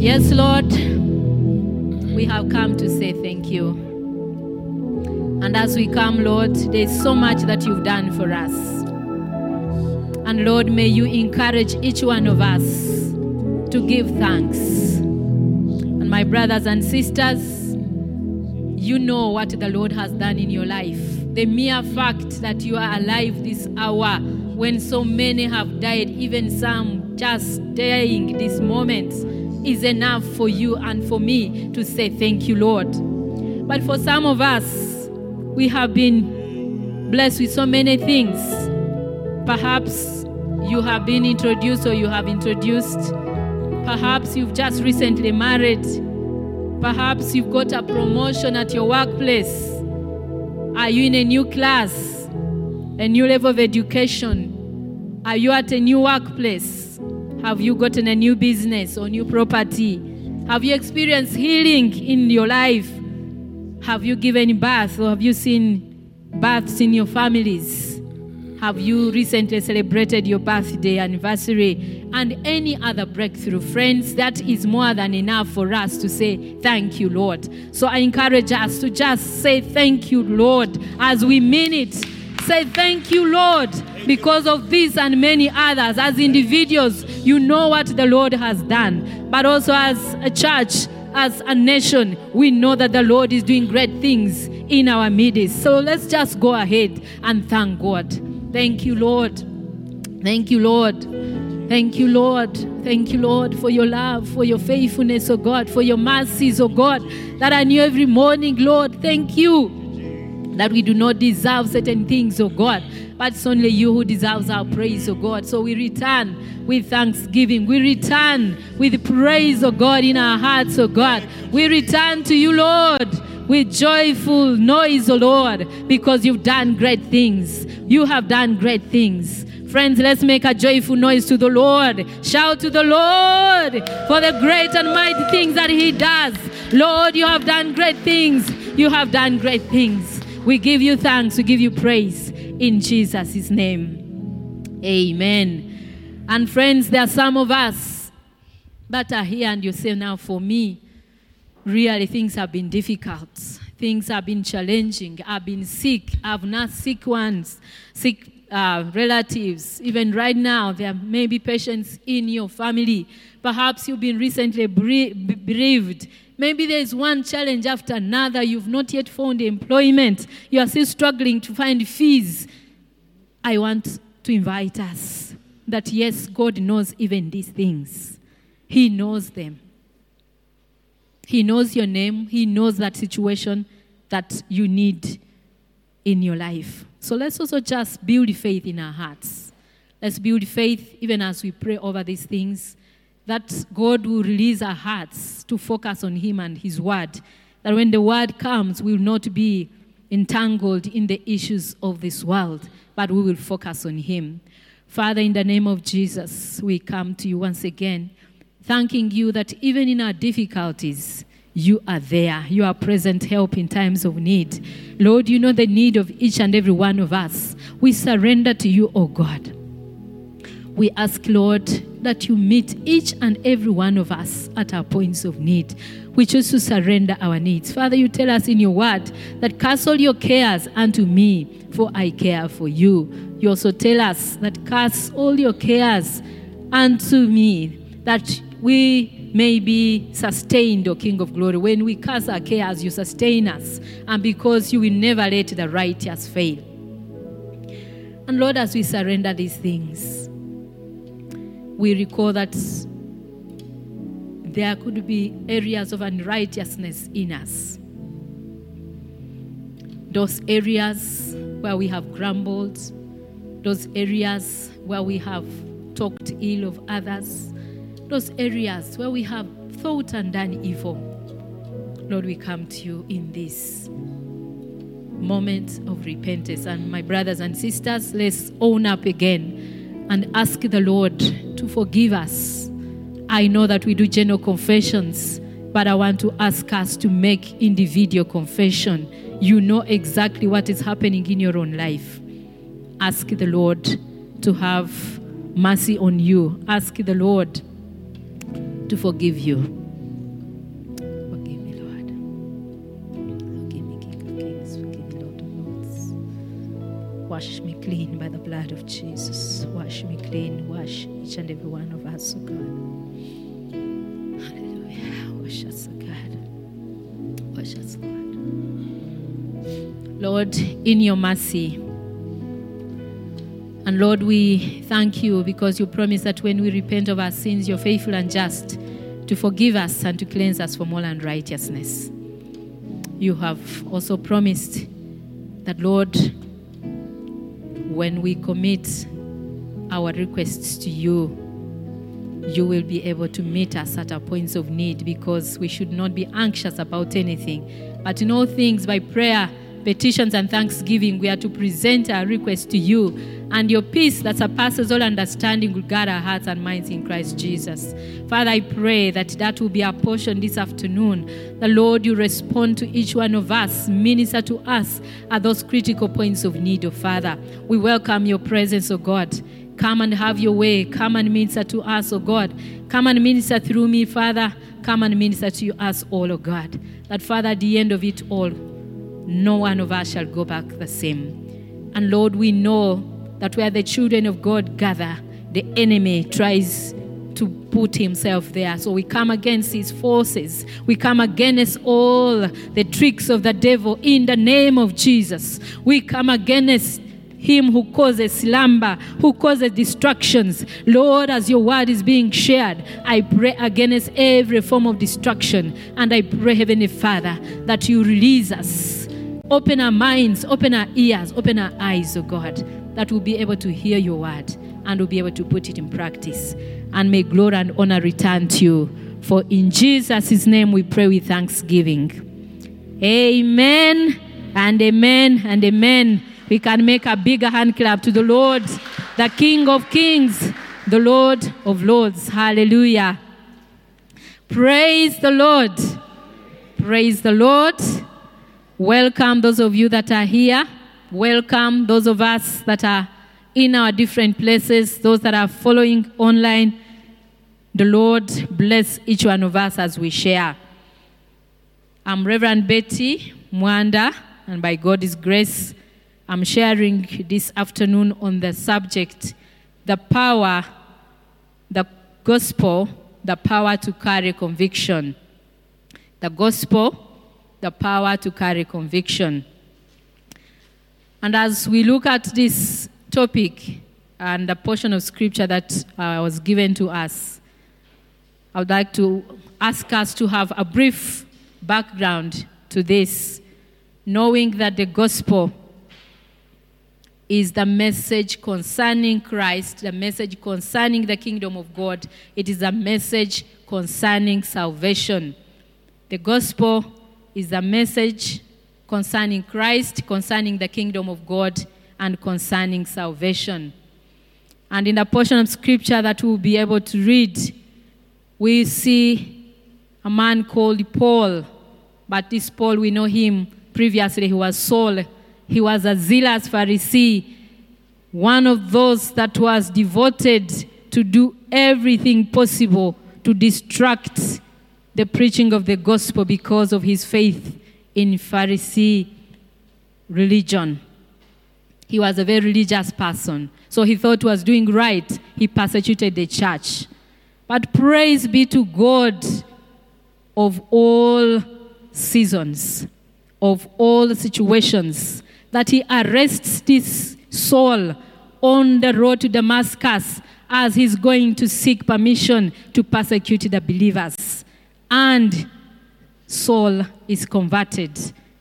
Yes, Lord, we have come to say thank you. And as we come, Lord, there's so much that you've done for us. And Lord, may you encourage each one of us to give thanks. And my brothers and sisters, you know what the Lord has done in your life. The mere fact that you are alive this hour, when so many have died, even some just dying this moment, is enough for you and for me to say thank you, Lord. But for some of us, we have been blessed with so many things. Perhaps you have been introduced or you have introduced. Perhaps you've just recently married. Perhaps you've got a promotion at your workplace. Are you in a new class, a new level of education? Are you at a new workplace? Have you gotten a new business or new property? Have you experienced healing in your life? Have you given birth or have you seen births in your families? Have you recently celebrated your birthday, anniversary, and any other breakthrough? Friends, that is more than enough for us to say thank you, Lord. So I encourage us to just say thank you, Lord, as we mean it. Say thank you, Lord, because of this and many others. As individuals, you know what the Lord has done. But also as a church, as a nation, we know that the Lord is doing great things in our midst. So let's just go ahead and thank God. Thank you, Lord. Thank you, Lord. Thank you, Lord. Thank you, Lord, for your love, for your faithfulness, oh God, for your mercies, oh God, that I knew every morning, Lord. Thank you that we do not deserve certain things, oh God, but it's only you who deserves our praise, oh God. So we return with thanksgiving. We return with praise, oh God, in our hearts, oh God. We return to you, Lord, with joyful noise, O Lord, because you've done great things. You have done great things. Friends, let's make a joyful noise to the Lord. Shout to the Lord for the great and mighty things that he does. Lord, you have done great things. You have done great things. We give you thanks. We give you praise in Jesus' name. Amen. And friends, there are some of us that are here and you say, now for me, really, things have been difficult. Things have been challenging. I've been sick. I've not sick ones, sick relatives. Even right now, there may be patients in your family. Perhaps you've been recently bereaved. Maybe there's one challenge after another. You've not yet found employment. You are still struggling to find fees. I want to invite us that, yes, God knows even these things. He knows them. He knows your name. He knows that situation that you need in your life. So let's also just build faith in our hearts. Let's build faith even as we pray over these things, that God will release our hearts to focus on him and his word. That when the word comes, we will not be entangled in the issues of this world, but we will focus on him. Father, in the name of Jesus, we come to you once again, thanking you that even in our difficulties, you are there. You are present help in times of need. Lord, you know the need of each and every one of us. We surrender to you, O God. We ask, Lord, that you meet each and every one of us at our points of need. We choose to surrender our needs. Father, you tell us in your word that cast all your cares unto me, for I care for you. You also tell us that cast all your cares unto me, that we may be sustained, O King of Glory. When we cast our cares, you sustain us, and because you will never let the righteous fail. And Lord, as we surrender these things, we recall that there could be areas of unrighteousness in us. Those areas where we have grumbled, those areas where we have talked ill of others, those areas where we have thought and done evil. Lord, we come to you in this moment of repentance. And my brothers and sisters, let's own up again and ask the Lord to forgive us. I know that we do general confessions, but I want to ask us to make individual confession. You know exactly what is happening in your own life. Ask the Lord to have mercy on you. Ask the Lord to forgive you. the blood of Jesus. Wash me clean. Wash each and every one of us, oh God. Hallelujah. Wash us, oh God. Wash us, Lord. Lord, in your mercy. And Lord, we thank you because you promise that when we repent of our sins, you're faithful and just to forgive us and to cleanse us from all unrighteousness. You have also promised that, Lord, when we commit our requests to you, you will be able to meet us at our points of need, because we should not be anxious about anything. But in all things, by prayer, petitions and thanksgiving, we are to present our requests to you, and your peace that surpasses all understanding will guard our hearts and minds in Christ Jesus. Father, I pray that will be our portion this afternoon. The Lord, you respond to each one of us, minister to us at those critical points of need, O Father. We welcome your presence, O God. Come and have your way. Come and minister to us, O God. Come and minister through me, Father. Come and minister to us all, O God. That, Father, at the end of it all, no one of us shall go back the same. And Lord, we know that where the children of God gather, the enemy tries to put himself there. So we come against his forces. We come against all the tricks of the devil in the name of Jesus. We come against him who causes slumber, who causes distractions. Lord, as your word is being shared, I pray against every form of distraction. And I pray, Heavenly Father, that you release us. Open our minds, open our ears, open our eyes, oh God, that we'll be able to hear your word and we'll be able to put it in practice. And may glory and honor return to you. For in Jesus' name we pray with thanksgiving. Amen and amen and amen. We can make a bigger hand clap to the Lord, the King of Kings, the Lord of Lords. Hallelujah. Praise the Lord. Praise the Lord. Welcome those of you that are here. Welcome those of us that are in our different places, those that are following online. The Lord bless each one of us as we share. I'm Reverend Betty Mwanda, and by God's grace, I'm sharing this afternoon on the subject, the power, the gospel, the power to carry conviction. The gospel, the power to carry conviction. And as we look at this topic and the portion of scripture that was given to us, I would like to ask us to have a brief background to this, knowing that the gospel is the message concerning Christ, the message concerning the kingdom of God. It is a message concerning salvation. The gospel is the message concerning Christ, concerning the kingdom of God, and concerning salvation. And in the portion of scripture that we'll be able to read, we see a man called Paul. But this Paul, we know him previously, he was Saul. He was a zealous Pharisee, one of those that was devoted to do everything possible to distract the preaching of the gospel because of his faith in Pharisee religion. He was a very religious person, so he thought he was doing right. He persecuted the church. But praise be to God, of all seasons, of all situations, that he arrests this Saul on the road to Damascus as he's going to seek permission to persecute the believers. And Saul is converted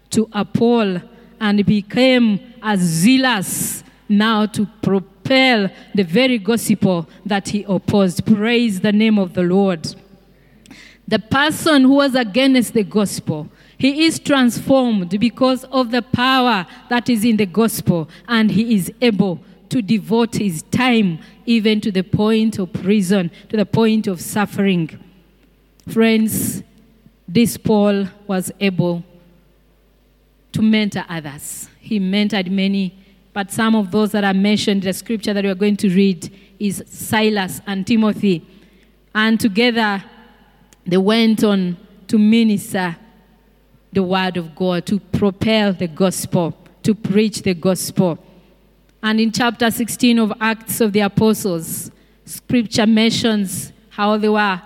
to a Paul and became a zealous now to propel the very gospel that he opposed. Praise the name of the Lord. The person who was against the gospel, he is transformed because of the power that is in the gospel, and he is able to devote his time even to the point of prison, to the point of suffering. Friends, this Paul was able to mentor others. He mentored many, but some of those that are mentioned in the scripture that we are going to read is Silas and Timothy. And together, they went on to minister the word of God, to propel the gospel, to preach the gospel. And in chapter 16 of Acts of the Apostles, Scripture mentions how they were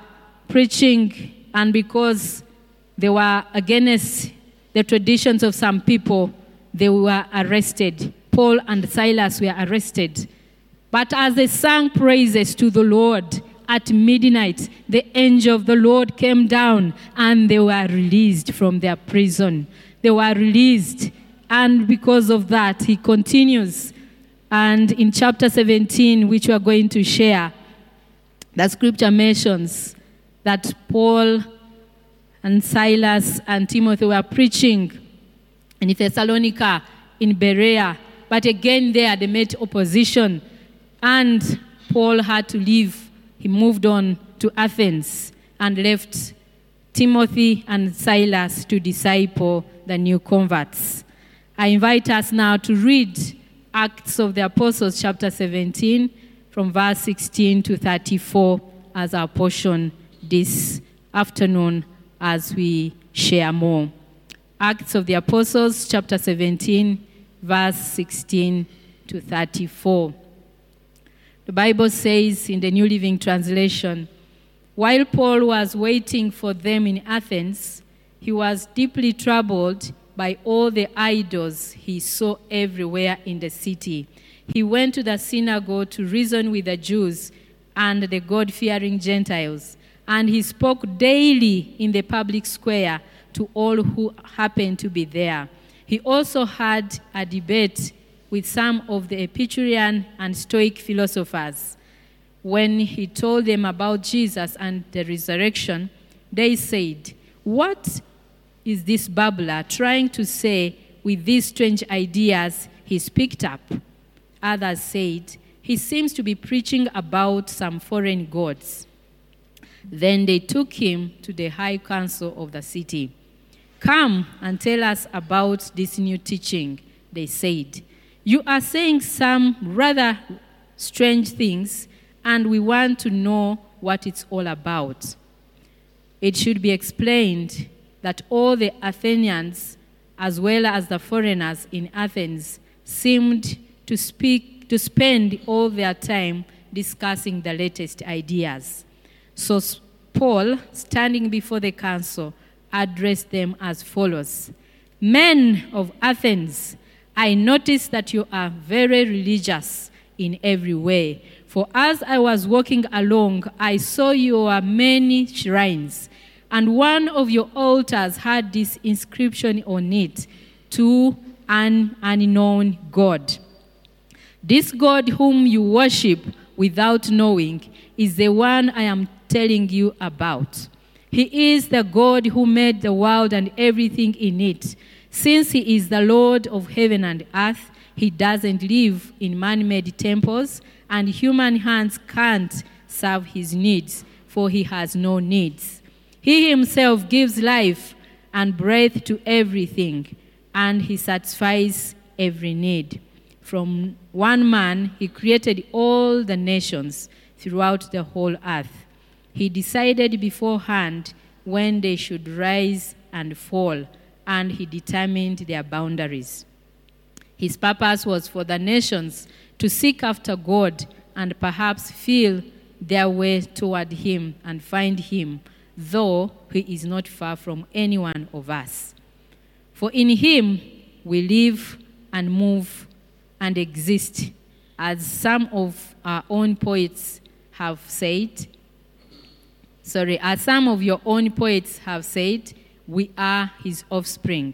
preaching, and because they were against the traditions of some people, they were arrested. Paul and Silas were arrested. But as they sang praises to the Lord at midnight, the angel of the Lord came down and they were released from their prison. They were released. And because of that, he continues. And in chapter 17, which we are going to share, the scripture mentions that Paul and Silas and Timothy were preaching in Thessalonica, in Berea. But again there, they met opposition. And Paul had to leave. He moved on to Athens and left Timothy and Silas to disciple the new converts. I invite us now to read Acts of the Apostles, chapter 17, from verse 16 to 34 as our portion this afternoon as we share more. Acts of the Apostles, chapter 17, verse 16 to 34. The Bible says in the New Living Translation, while Paul was waiting for them in Athens, he was deeply troubled by all the idols he saw everywhere in the city. He went to the synagogue to reason with the Jews and the God-fearing Gentiles, and he spoke daily in the public square to all who happened to be there. He also had a debate with some of the Epicurean and Stoic philosophers. When he told them about Jesus and the resurrection, they said, "What is this babbler trying to say with these strange ideas he's picked up?" Others said, "He seems to be preaching about some foreign gods." Then they took him to the high council of the city. "Come and tell us about this new teaching," they said. "You are saying some rather strange things, and we want to know what it's all about." It should be explained that all the Athenians, as well as the foreigners in Athens, seemed to spend all their time discussing the latest ideas. So Paul, standing before the council, addressed them as follows. "Men of Athens, I notice that you are very religious in every way. For as I was walking along, I saw your many shrines, and one of your altars had this inscription on it, 'To an unknown God.' This God whom you worship without knowing is the one I am telling you about. He is the God who made the world and everything in it. Since he is the Lord of heaven and earth, he doesn't live in man-made temples, and human hands can't serve his needs, for he has no needs. He himself gives life and breath to everything, and he satisfies every need. From one man, he created all the nations throughout the whole earth. He decided beforehand when they should rise and fall, and he determined their boundaries. His purpose was for the nations to seek after God and perhaps feel their way toward him and find him, though he is not far from any one of us. For in him we live and move and exist, as some of our own poets have said. As some of your own poets have said, we are his offspring.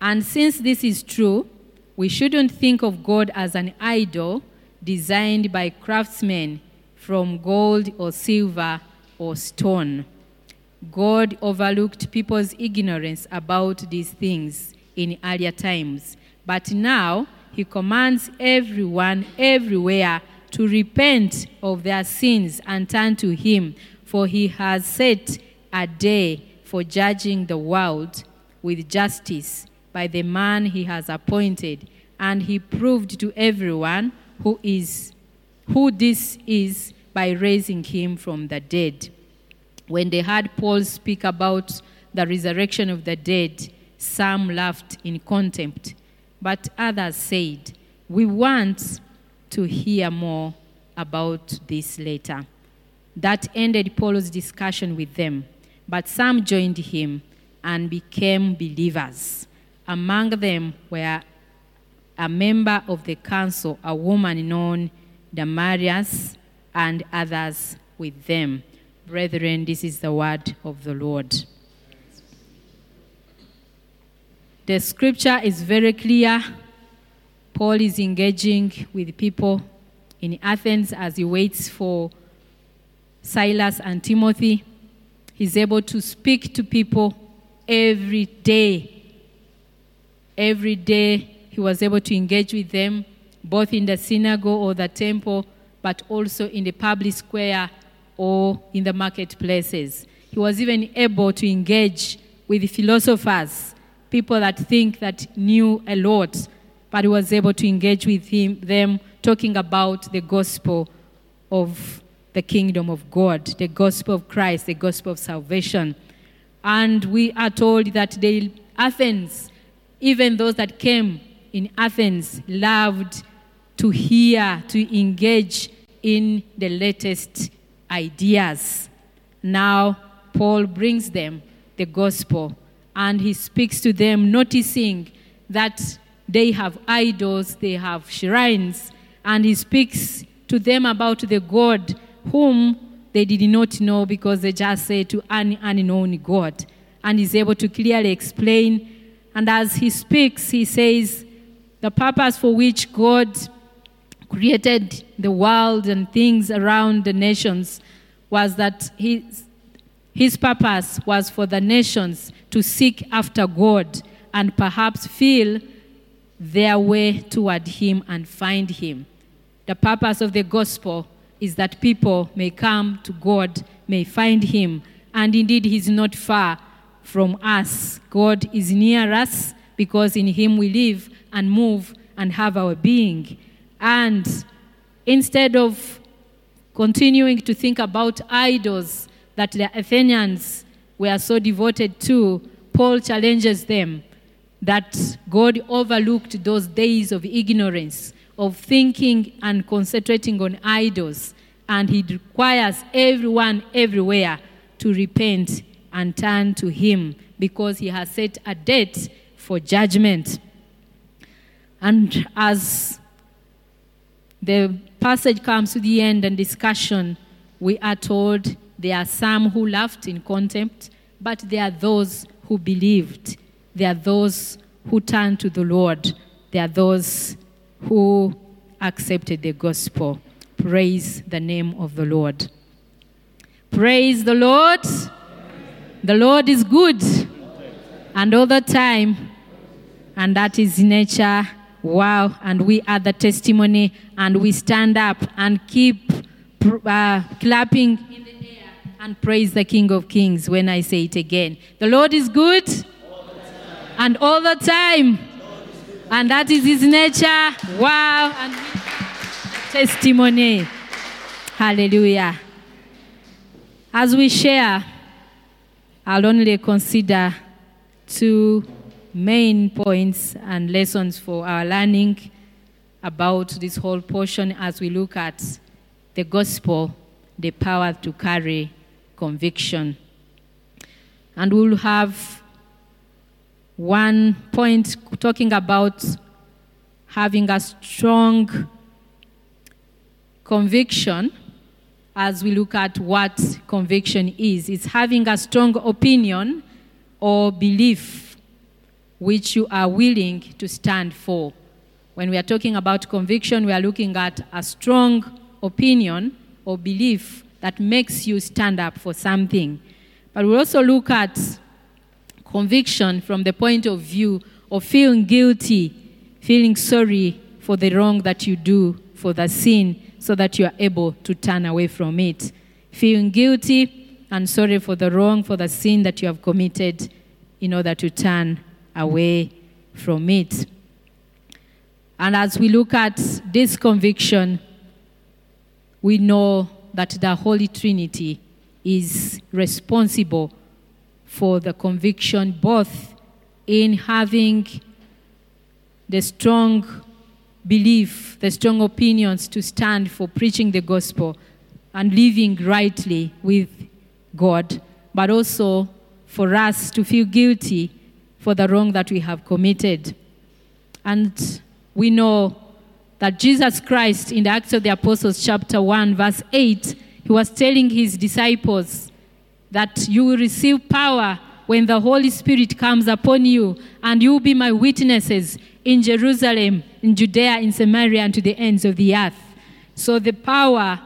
And since this is true, we shouldn't think of God as an idol designed by craftsmen from gold or silver or stone. God overlooked people's ignorance about these things in earlier times, but now he commands everyone everywhere to repent of their sins and turn to him, for he has set a day for judging the world with justice by the man he has appointed, and he proved to everyone who this is by raising him from the dead." When they heard Paul speak about the resurrection of the dead, some laughed in contempt, but others said, We want to hear more about this later. That ended Paul's discussion with them, but some joined him and became believers. Among them were a member of the council, a woman known Damaris, and others with them. Brethren, this is the word of the Lord. The scripture is very clear. Paul is engaging with people in Athens as he waits for Silas and Timothy. He's able to speak to people every day. Every day he was able to engage with them, both in the synagogue or the temple, but also in the public square or in the marketplaces. He was even able to engage with philosophers, people that think that knew a lot, but he was able to engage with them talking about the gospel of the kingdom of God, the gospel of Christ, the gospel of salvation. And we are told that Athens, even those that came in Athens, loved to hear, to engage in the latest ideas. Now, Paul brings them the gospel, and he speaks to them, noticing that they have idols, they have shrines, and he speaks to them about the God whom they did not know, because they just say to an unknown God. And he's able to clearly explain. And as he speaks, he says, the purpose for which God created the world and things around the nations was that his purpose was for the nations to seek after God and perhaps feel their way toward him and find him. The purpose of the gospel is that people may come to God, may find him. And indeed, he's not far from us. God is near us because in him we live and move and have our being. And instead of continuing to think about idols that the Athenians were so devoted to, Paul challenges them that God overlooked those days of ignorance, of thinking and concentrating on idols, and he requires everyone everywhere to repent and turn to him, because he has set a date for judgment. And as the passage comes to the end and discussion, we are told there are some who laughed in contempt, but there are those who believed. There are those who turned to the Lord. There are those who accepted the gospel. Praise the name of the Lord. Praise the Lord. Amen. The Lord is good. Amen. And all the time. And that is nature. Wow. And we are the testimony. And we stand up and keep clapping in the air and praise the King of Kings when I say it again. The Lord is good. All the time. And all the time. And that is his nature. Wow. And testimony. Hallelujah. As we share, I'll only consider two main points and lessons for our learning about this whole portion as we look at the gospel, the power to carry conviction. And we'll have one point talking about having a strong conviction as we look at what conviction is. It's having a strong opinion or belief which you are willing to stand for. When we are talking about conviction, we are looking at a strong opinion or belief that makes you stand up for something. But we also look at conviction from the point of view of feeling guilty, feeling sorry for the wrong that you do, for the sin, so that you are able to turn away from it. Feeling guilty and sorry for the wrong, for the sin that you have committed, in order to turn away from it. And as we look at this conviction, we know that the Holy Trinity is responsible for the conviction, both in having the strong belief, the strong opinions to stand for preaching the gospel and living rightly with God, but also for us to feel guilty for the wrong that we have committed. And we know that Jesus Christ, in the Acts of the Apostles, chapter 1, verse 8, he was telling his disciples that you will receive power when the Holy Spirit comes upon you, and you will be my witnesses in Jerusalem, in Judea, in Samaria, and to the ends of the earth. So the power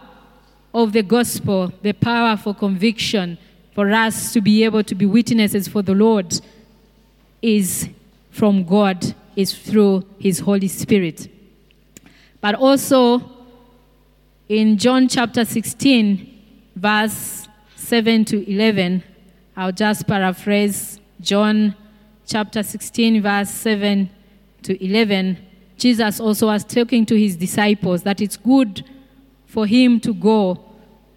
of the gospel, the power for conviction, for us to be able to be witnesses for the Lord, is from God, is through his Holy Spirit. But also, in John chapter 16, verse 7 to 11, I'll just paraphrase John chapter 16, verse 7 to 11. Jesus also was talking to his disciples that it's good for him to go,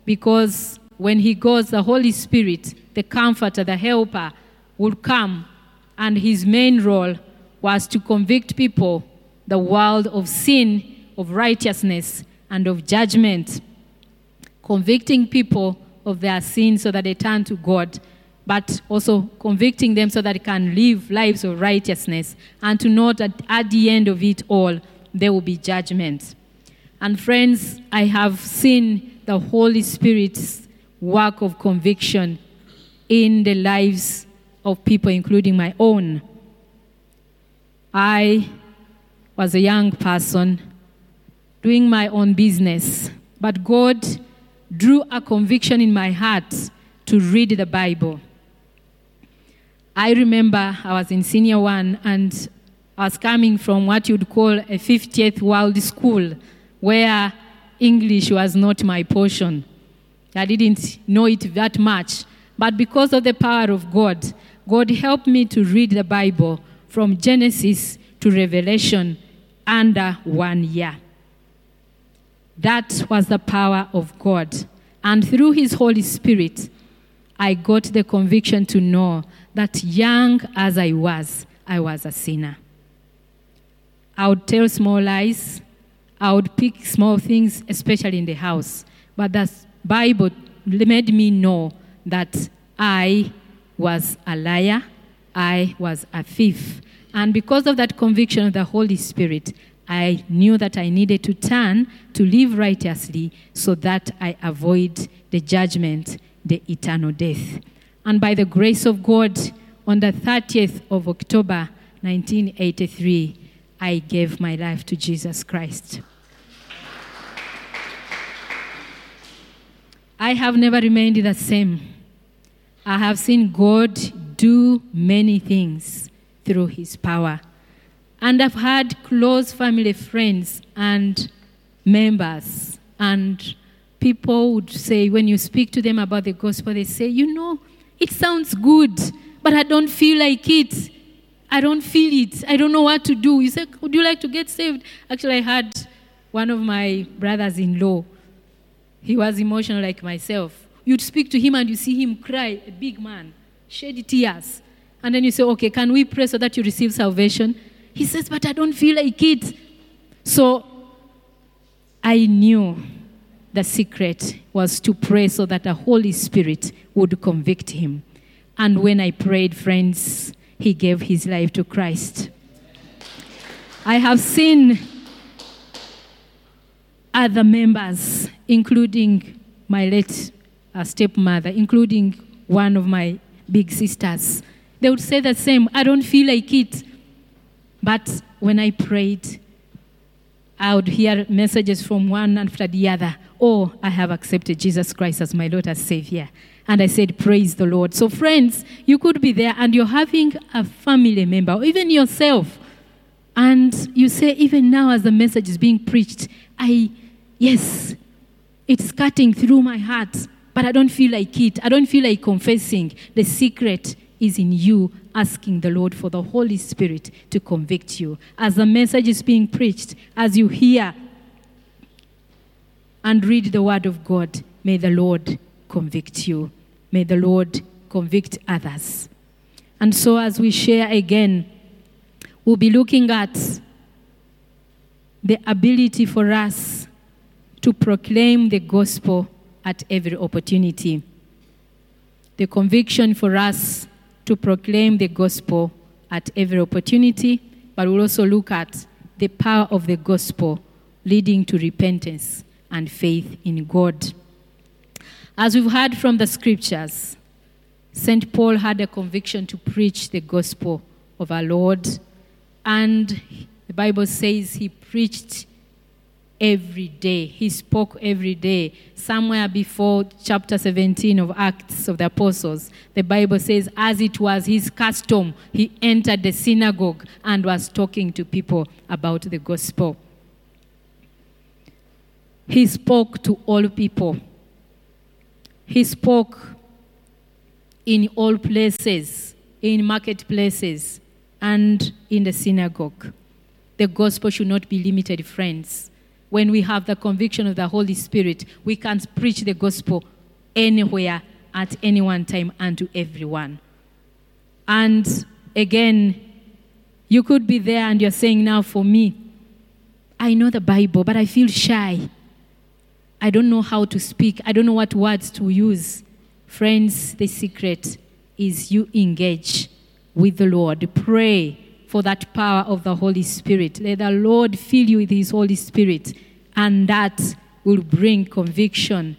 because when he goes, the Holy Spirit, the Comforter, the Helper, will come, and his main role was to convict people, the world, of sin, of righteousness, and of judgment, convicting people of their sins so that they turn to God, but also convicting them so that they can live lives of righteousness, and to know that at the end of it all, there will be judgment. And friends, I have seen the Holy Spirit's work of conviction in the lives of people, including my own. I was a young person doing my own business, but God drew a conviction in my heart to read the Bible. I remember I was in senior one, and I was coming from what you'd call a 50th world school, where English was not my portion. I didn't know it that much, but because of the power of God, God helped me to read the Bible from Genesis to Revelation under 1 year. That was the power of God. And through his Holy Spirit, I got the conviction to know that young as I was a sinner. I would tell small lies. I would pick small things, especially in the house. But the Bible made me know that I was a liar. I was a thief. And because of that conviction of the Holy Spirit, I knew that I needed to turn to live righteously so that I avoid the judgment, the eternal death. And by the grace of God, on the 30th of October, 1983, I gave my life to Jesus Christ. I have never remained the same. I have seen God do many things through his power. And I've had close family friends and members, and people would say, when you speak to them about the gospel, they say, you know, it sounds good, but I don't feel like it. I don't feel it. I don't know what to do. You say, would you like to get saved? Actually, I had one of my brothers-in-law. He was emotional like myself. You'd speak to him and you see him cry, a big man, shed tears. And then you say, okay, can we pray so that you receive salvation? He says, but I don't feel like it. So I knew the secret was to pray so that the Holy Spirit would convict him. And when I prayed, friends, he gave his life to Christ. I have seen other members, including my late stepmother, including one of my big sisters. They would say the same, I don't feel like it. But when I prayed, I would hear messages from one after the other. Oh, I have accepted Jesus Christ as my Lord and Savior. And I said, praise the Lord. So friends, you could be there and you're having a family member, or even yourself. And you say, even now as the message is being preached, yes, it's cutting through my heart, but I don't feel like it. I don't feel like confessing. The secret is in you asking the Lord for the Holy Spirit to convict you. As the message is being preached, as you hear and read the word of God, may the Lord convict you. May the Lord convict others. And so as we share again, we'll be looking at the ability for us to proclaim the gospel at every opportunity. The conviction for us to proclaim the gospel at every opportunity, but we'll also look at the power of the gospel leading to repentance and faith in God. As we've heard from the scriptures, St. Paul had a conviction to preach the gospel of our Lord, and the Bible says he preached every day. He spoke every day. Somewhere before chapter 17 of Acts of the Apostles, the Bible says, as it was his custom, he entered the synagogue and was talking to people about the gospel. He spoke to all people. He spoke in all places, in marketplaces, and in the synagogue. The gospel should not be limited, friends. When we have the conviction of the Holy Spirit, we can preach the gospel anywhere, at any one time, and to everyone. And again, you could be there and you're saying, now for me, I know the Bible, but I feel shy. I don't know how to speak. I don't know what words to use. Friends, the secret is you engage with the Lord. Pray for that power of the Holy Spirit. Let the Lord fill you with his Holy Spirit, and that will bring conviction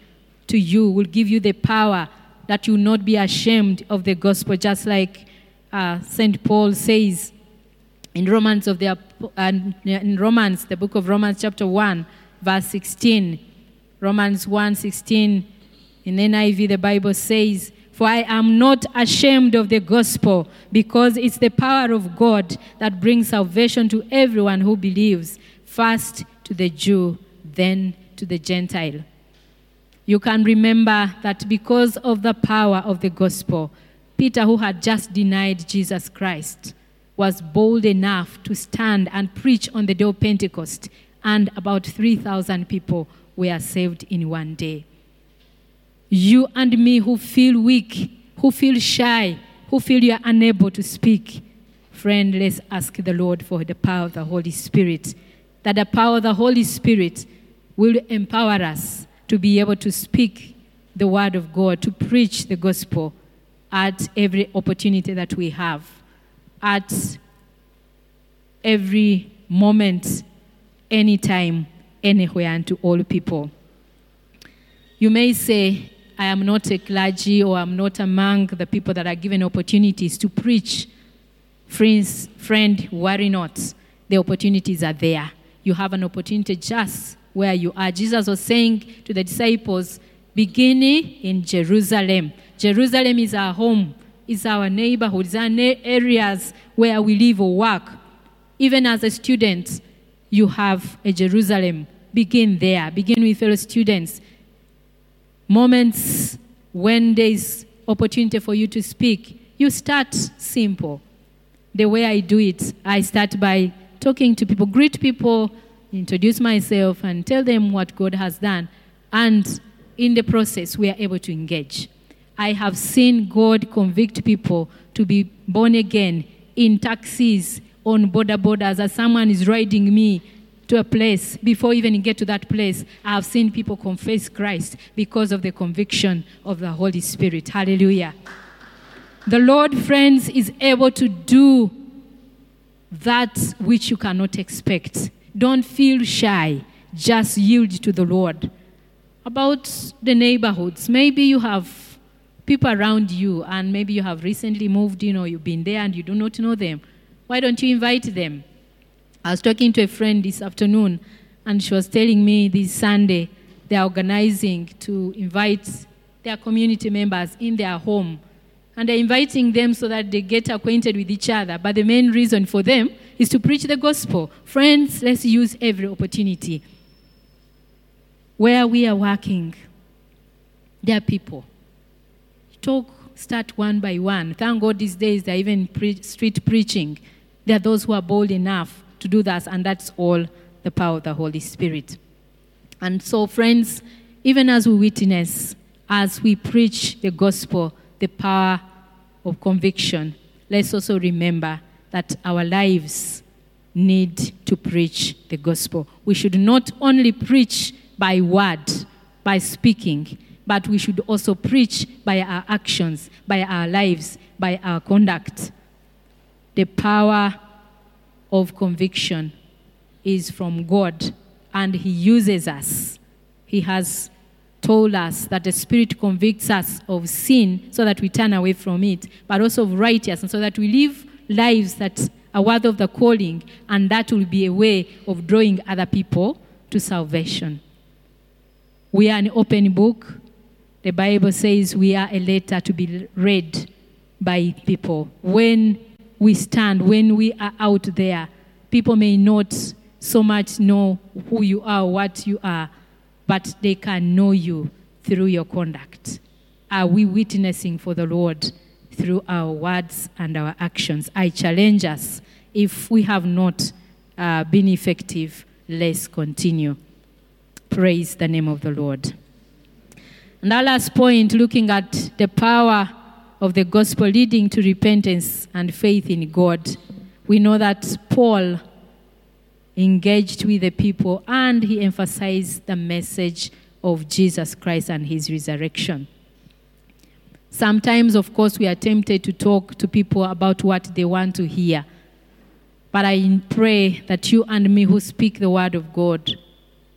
to you, will give you the power that you will not be ashamed of the gospel, just like St. Paul says in Romans, the book of Romans chapter 1, verse 16. Romans 1:16 in NIV, the Bible says, "For I am not ashamed of the gospel, because it's the power of God that brings salvation to everyone who believes, first to the Jew, then to the Gentile." You can remember that because of the power of the gospel, Peter, who had just denied Jesus Christ, was bold enough to stand and preach on the day of Pentecost, and about 3,000 people we are saved in one day. You and me who feel weak, who feel shy, who feel you are unable to speak, friend, let's ask the Lord for the power of the Holy Spirit, that the power of the Holy Spirit will empower us to be able to speak the word of God, to preach the gospel at every opportunity that we have, at every moment, anytime, anywhere, and to all people. You may say, I am not a clergy, or I'm not among the people that are given opportunities to preach. Friend, worry not. The opportunities are there. You have an opportunity just where you are. Jesus was saying to the disciples, beginning in Jerusalem. Jerusalem is our home, is our neighborhoods, our areas where we live or work. Even as a student, you have a Jerusalem. Begin there. Begin with fellow students. Moments when there is opportunity for you to speak, you start simple. The way I do it, I start by talking to people, greet people, introduce myself, and tell them what God has done. And in the process, we are able to engage. I have seen God convict people to be born again in taxis, on borders, as someone is riding me to a place. Before even get to that place, I have seen people confess Christ because of the conviction of the Holy Spirit. Hallelujah. The Lord, friends, is able to do that which you cannot expect. Don't feel shy. Just yield to the Lord. About the neighborhoods, maybe you have people around you, and maybe you have recently moved in, or you've been there and you do not know them. Why don't you invite them? I was talking to a friend this afternoon, and she was telling me this Sunday they are organizing to invite their community members in their home. And they're inviting them so that they get acquainted with each other. But the main reason for them is to preach the gospel. Friends, let's use every opportunity. Where we are working, there are people. Start one by one. Thank God these days they're even street preaching. There are those who are bold enough to do that, and that's all the power of the Holy Spirit. And so, friends, even as we witness, as we preach the gospel, the power of conviction, let's also remember that our lives need to preach the gospel. We should not only preach by word, by speaking, but we should also preach by our actions, by our lives, by our conduct. The power of conviction is from God, and He uses us. He has told us that the Spirit convicts us of sin so that we turn away from it, but also of righteousness so that we live lives that are worthy of the calling, and that will be a way of drawing other people to salvation. We are an open book. The Bible says we are a letter to be read by people. When we stand, when we are out there, people may not so much know who you are, what you are, but they can know you through your conduct. Are we witnessing for the Lord through our words and our actions? I challenge us, if we have not been effective, let's continue. Praise the name of the Lord. And our last point, looking at the power of the gospel leading to repentance and faith in God. We know that Paul engaged with the people and he emphasized the message of Jesus Christ and his resurrection. Sometimes, of course, we are tempted to talk to people about what they want to hear. But I pray that you and me who speak the word of God,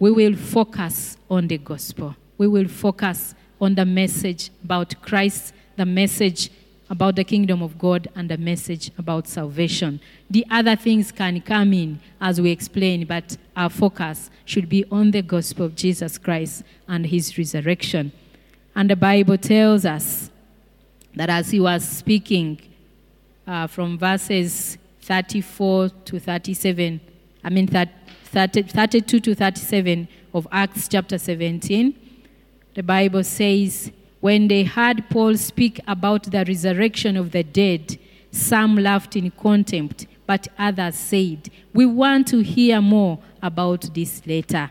we will focus on the gospel. We will focus on the message about Christ, the message about the kingdom of God, and the message about salvation. The other things can come in as we explain, but our focus should be on the gospel of Jesus Christ and his resurrection. And the Bible tells us that as he was speaking from verses 34 to 37, 32 to 37 of Acts chapter 17, the Bible says, when they heard Paul speak about the resurrection of the dead, some laughed in contempt, but others said, "We want to hear more about this later."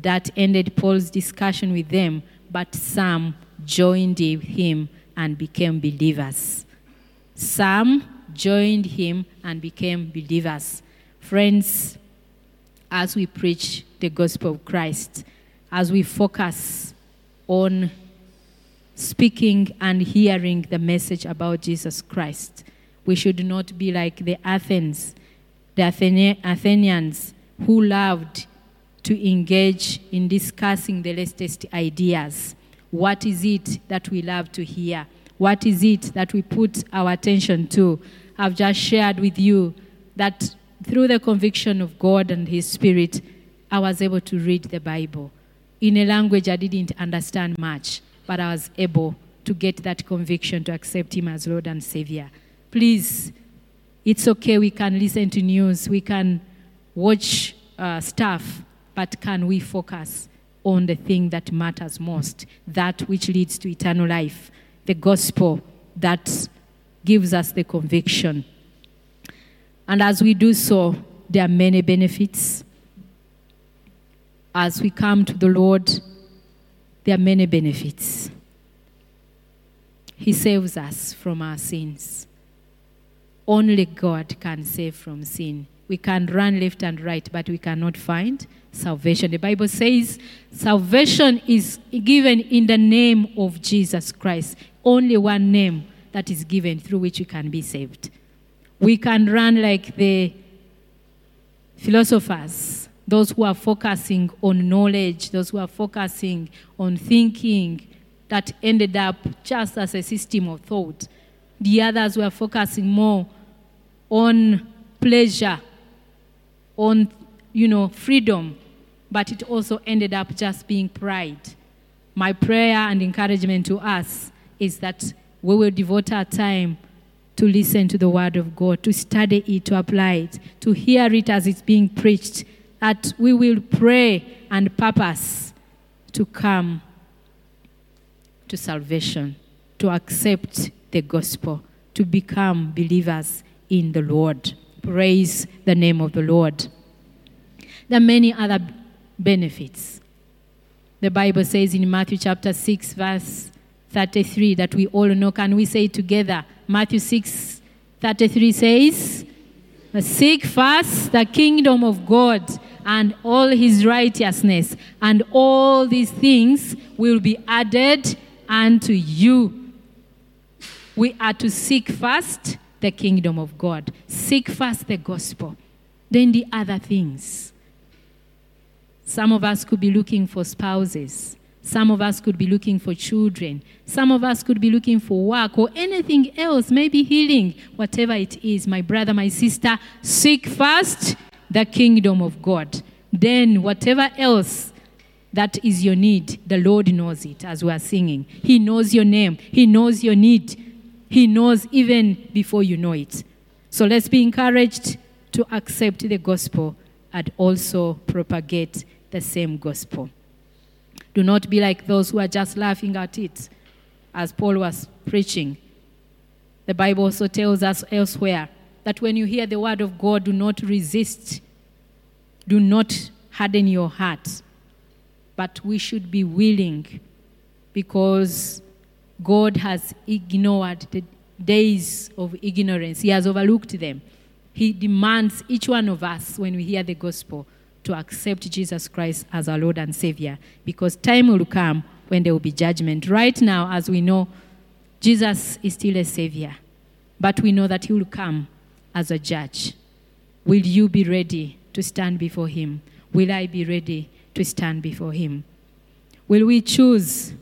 That ended Paul's discussion with them, but some joined him and became believers. Friends, as we preach the gospel of Christ, as we focus on speaking and hearing the message about Jesus Christ, we should not be like the Athenians who loved to engage in discussing the latest ideas. What is it that we love to hear? What is it that we put our attention to? I've just shared with you that through the conviction of God and His Spirit, I was able to read the Bible in a language I didn't understand much, but I was able to get that conviction to accept Him as Lord and Savior. Please, it's okay, we can listen to news, we can watch stuff, but can we focus on the thing that matters most, that which leads to eternal life, the gospel that gives us the conviction? And as we do so, there are many benefits. As we come to the Lord, there are many benefits. He saves us from our sins. Only God can save from sin. We can run left and right, but we cannot find salvation. The Bible says salvation is given in the name of Jesus Christ. Only one name that is given through which we can be saved. We can run like the philosophers, those who are focusing on knowledge, those who are focusing on thinking, that ended up just as a system of thought. The others were focusing more on pleasure, on, freedom, but it also ended up just being pride. My prayer and encouragement to us is that we will devote our time to listen to the word of God, to study it, to apply it, to hear it as it's being preached, that we will pray and purpose to come to salvation, to accept the gospel, to become believers in the Lord. Praise the name of the Lord. There are many other benefits. The Bible says in Matthew chapter 6, verse 33, that we all know. Can we say it together? Matthew 6:33 says, Seek first the kingdom of God and all his righteousness, and all these things will be added unto you. We are to seek first the kingdom of God. Seek first the gospel, then the other things. Some of us could be looking for spouses. Some of us could be looking for children. Some of us could be looking for work or anything else, maybe healing, whatever it is. My brother, my sister, seek first the kingdom of God. Then whatever else that is your need, the Lord knows it, as we are singing. He knows your name. He knows your need. He knows even before you know it. So let's be encouraged to accept the gospel and also propagate the same gospel. Do not be like those who are just laughing at it, as Paul was preaching. The Bible also tells us elsewhere that when you hear the word of God, do not resist. Do not harden your heart. But we should be willing, because God has ignored the days of ignorance. He has overlooked them. He demands each one of us, when we hear the gospel, to accept Jesus Christ as our Lord and Savior, because time will come when there will be judgment. Right now, as we know, Jesus is still a Savior, but we know that he will come as a judge. Will you be ready to stand before him? Will I be ready to stand before him? Will we choose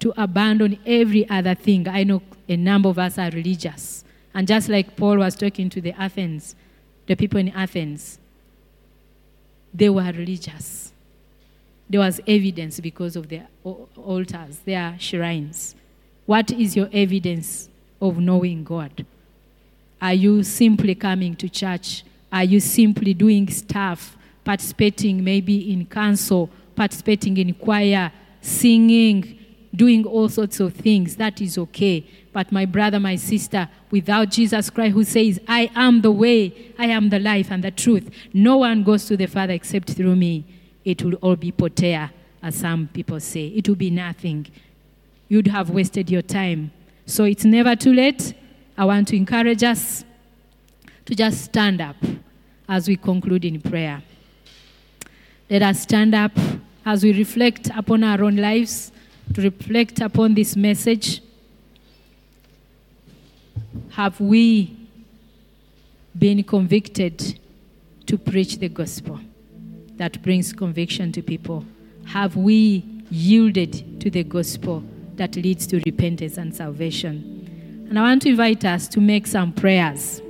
to abandon every other thing? I know a number of us are religious, and just like Paul was talking to the people in Athens, they were religious. There was evidence because of their altars, their shrines. What is your evidence of knowing God? Are you simply coming to church? Are you simply doing stuff, participating maybe in council, participating in choir, singing, doing all sorts of things? That is okay. But my brother, my sister, without Jesus Christ, who says, I am the way, I am the life and the truth, no one goes to the Father except through me, it will all be potea, as some people say. It will be nothing. You'd have wasted your time. So it's never too late. I want to encourage us to just stand up as we conclude in prayer. Let us stand up as we reflect upon our own lives, to reflect upon this message. Have we been convicted to preach the gospel that brings conviction to people? Have we yielded to the gospel that leads to repentance and salvation? And I want to invite us to make some prayers.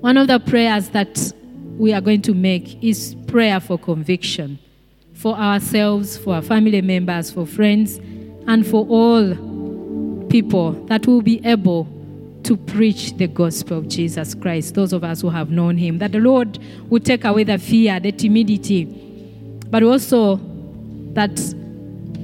One of the prayers that we are going to make is prayer for conviction, for ourselves, for our family members, for friends, and for all people that will be able to preach the gospel of Jesus Christ, those of us who have known him, that the Lord will take away the fear, the timidity, but also that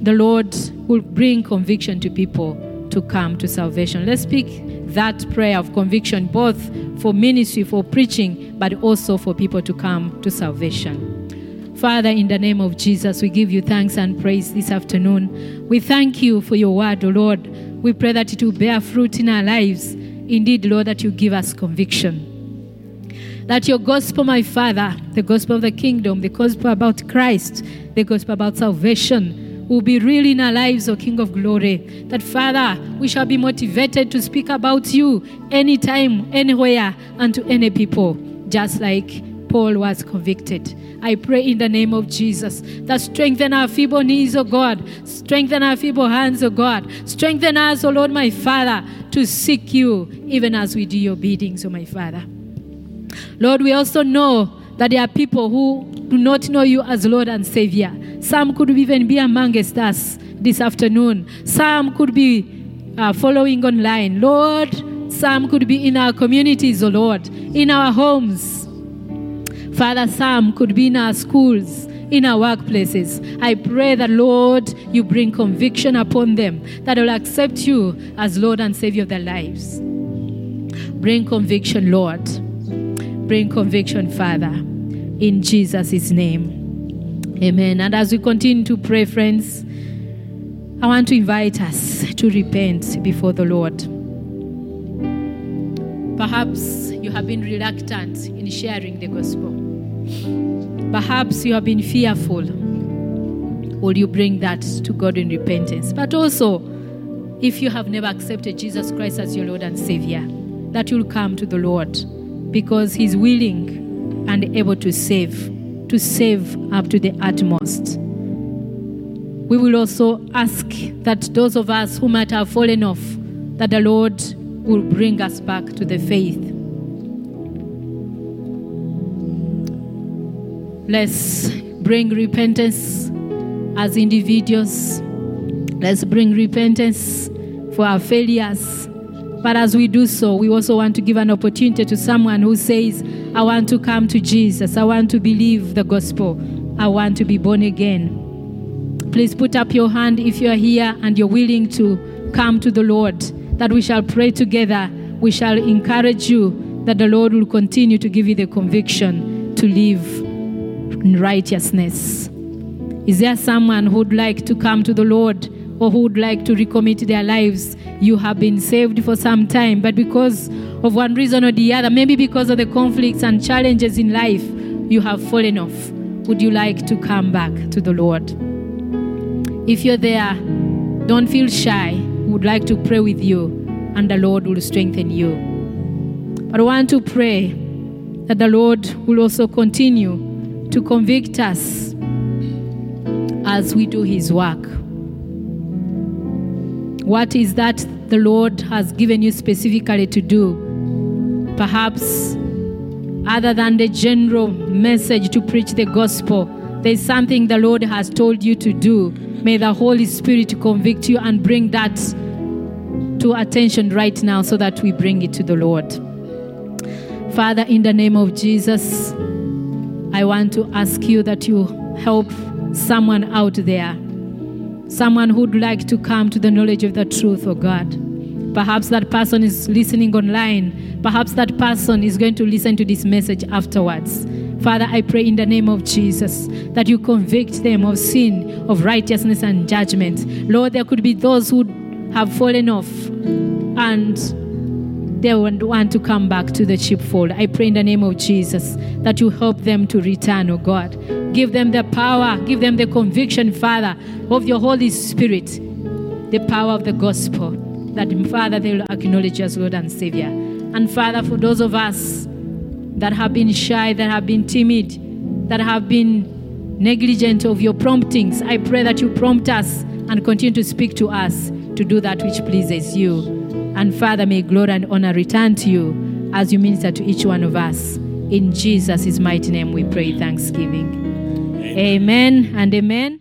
the Lord will bring conviction to people to come to salvation. Let's speak that prayer of conviction, both for ministry, for preaching, but also for people to come to salvation. Father, in the name of Jesus, we give you thanks and praise this afternoon. We thank you for your word, O Lord. We pray that it will bear fruit in our lives. Indeed, Lord, that you give us conviction. That your gospel, my Father, the gospel of the kingdom, the gospel about Christ, the gospel about salvation, will be real in our lives, O King of glory. That, Father, we shall be motivated to speak about you anytime, anywhere, and to any people, just like Paul was convicted. I pray in the name of Jesus that strengthen our feeble knees, O God. Strengthen our feeble hands, O God. Strengthen us, O Lord, my Father, to seek you even as we do your biddings, O my Father. Lord, we also know that there are people who do not know you as Lord and Savior. Some could even be amongst us this afternoon. Some could be following online. Lord, some could be in our communities, O Lord, in our homes. Father, some could be in our schools, in our workplaces. I pray that, Lord, you bring conviction upon them, that will accept you as Lord and Savior of their lives. Bring conviction, Lord. Bring conviction, Father. In Jesus' name. Amen. And as we continue to pray, friends, I want to invite us to repent before the Lord. Perhaps you have been reluctant in sharing the gospel. Perhaps you have been fearful. Will you bring that to God in repentance? But also, if you have never accepted Jesus Christ as your Lord and Savior, that you'll come to the Lord, because He's willing and able to save up to the utmost. We will also ask that those of us who might have fallen off, that the Lord will bring us back to the faith. Let's bring repentance as individuals. Let's bring repentance for our failures. But as we do so, we also want to give an opportunity to someone who says, I want to come to Jesus. I want to believe the gospel. I want to be born again. Please put up your hand if you are here and you're willing to come to the Lord, that we shall pray together. We shall encourage you that the Lord will continue to give you the conviction to live in righteousness. Is there someone who would like to come to the Lord or who would like to recommit their lives? You have been saved for some time, but because of one reason or the other, maybe because of the conflicts and challenges in life, you have fallen off. Would you like to come back to the Lord? If you're there, don't feel shy. We would like to pray with you, and the Lord will strengthen you. But I want to pray that the Lord will also continue to convict us as we do His work. What is that the Lord has given you specifically to do? Perhaps other than the general message to preach the gospel, there's something the Lord has told you to do. May the Holy Spirit convict you and bring that to attention right now so that we bring it to the Lord. Father, in the name of Jesus, I want to ask you that you help someone out there, someone who'd like to come to the knowledge of the truth, oh God. Perhaps that person is listening online. Perhaps that person is going to listen to this message afterwards. Father, I pray in the name of Jesus that you convict them of sin, of righteousness and judgment. Lord, there could be those who have fallen off and they want to come back to the sheepfold. I pray in the name of Jesus that you help them to return, oh God. Give them the power, give them the conviction, Father, of your Holy Spirit, the power of the gospel, that, Father, they will acknowledge you as Lord and Savior. And Father, for those of us that have been shy, that have been timid, that have been negligent of your promptings, I pray that you prompt us and continue to speak to us to do that which pleases you. And Father, may glory and honor return to you as you minister to each one of us. In Jesus' mighty name we pray thanksgiving. Amen and amen.